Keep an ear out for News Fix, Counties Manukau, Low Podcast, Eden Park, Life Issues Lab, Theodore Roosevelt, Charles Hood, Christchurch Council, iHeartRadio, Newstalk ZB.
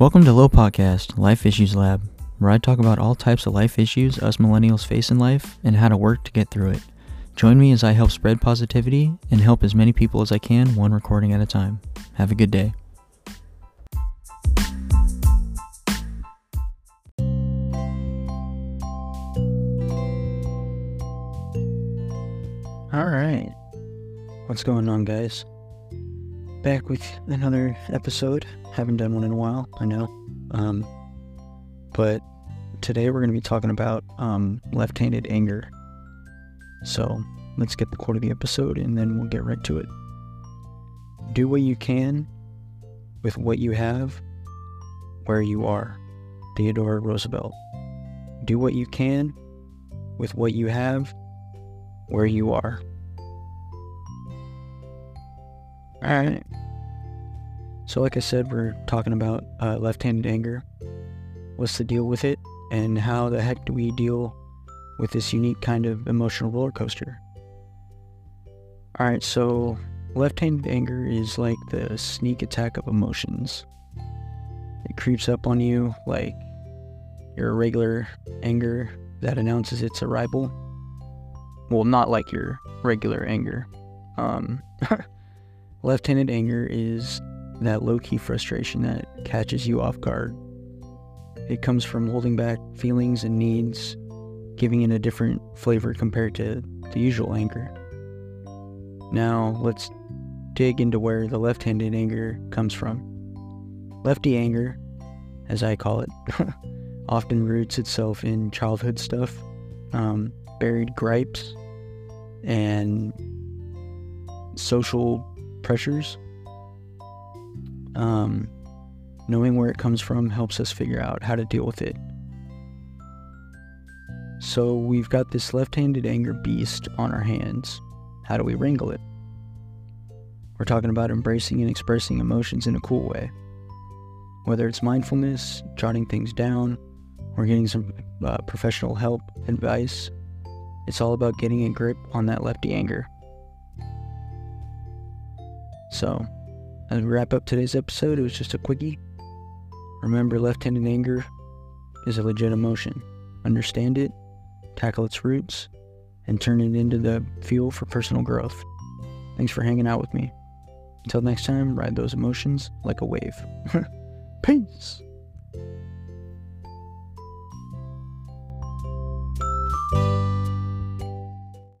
Welcome to Low Podcast, Life Issues Lab, where I talk about all types of life issues us millennials face in life and how to work to get through it. Join me as I help spread positivity and help as many people as I can, one recording at a time. Have a good day. Alright, what's going on, guys? Back with another episode. Haven't done one in a while, I know. But today we're going to be talking about left-handed anger. So let's get the quote of the episode and then we'll get right to it. Do what you can with what you have where you are. Theodore Roosevelt. Do what you can with what you have where you are. Alright. So like I said, we're talking about left-handed anger. What's the deal with it? And how the heck do we deal with this unique kind of emotional roller coaster? Alright, so left-handed anger is like the sneak attack of emotions. It creeps up on you like your irregular anger that announces its arrival. Well, not like your regular anger. Left-handed anger is that low-key frustration that catches you off guard. It comes from holding back feelings and needs, giving it a different flavor compared to the usual anger. Now, let's dig into where the left-handed anger comes from. Lefty anger, as I call it, often roots itself in childhood stuff, buried gripes, and social pressures. Knowing where it comes from helps us figure out how to deal with it. So we've got this left-handed anger beast on our hands. How do we wrangle it? We're talking about embracing and expressing emotions in a cool way. Whether it's mindfulness, jotting things down, or getting some professional help, advice, it's all about getting a grip on that lefty anger. So, as we wrap up today's episode, it was just a quickie. Remember, left-handed anger is a legit emotion. Understand it, tackle its roots, and turn it into the fuel for personal growth. Thanks for hanging out with me. Until next time, ride those emotions like a wave. Peace!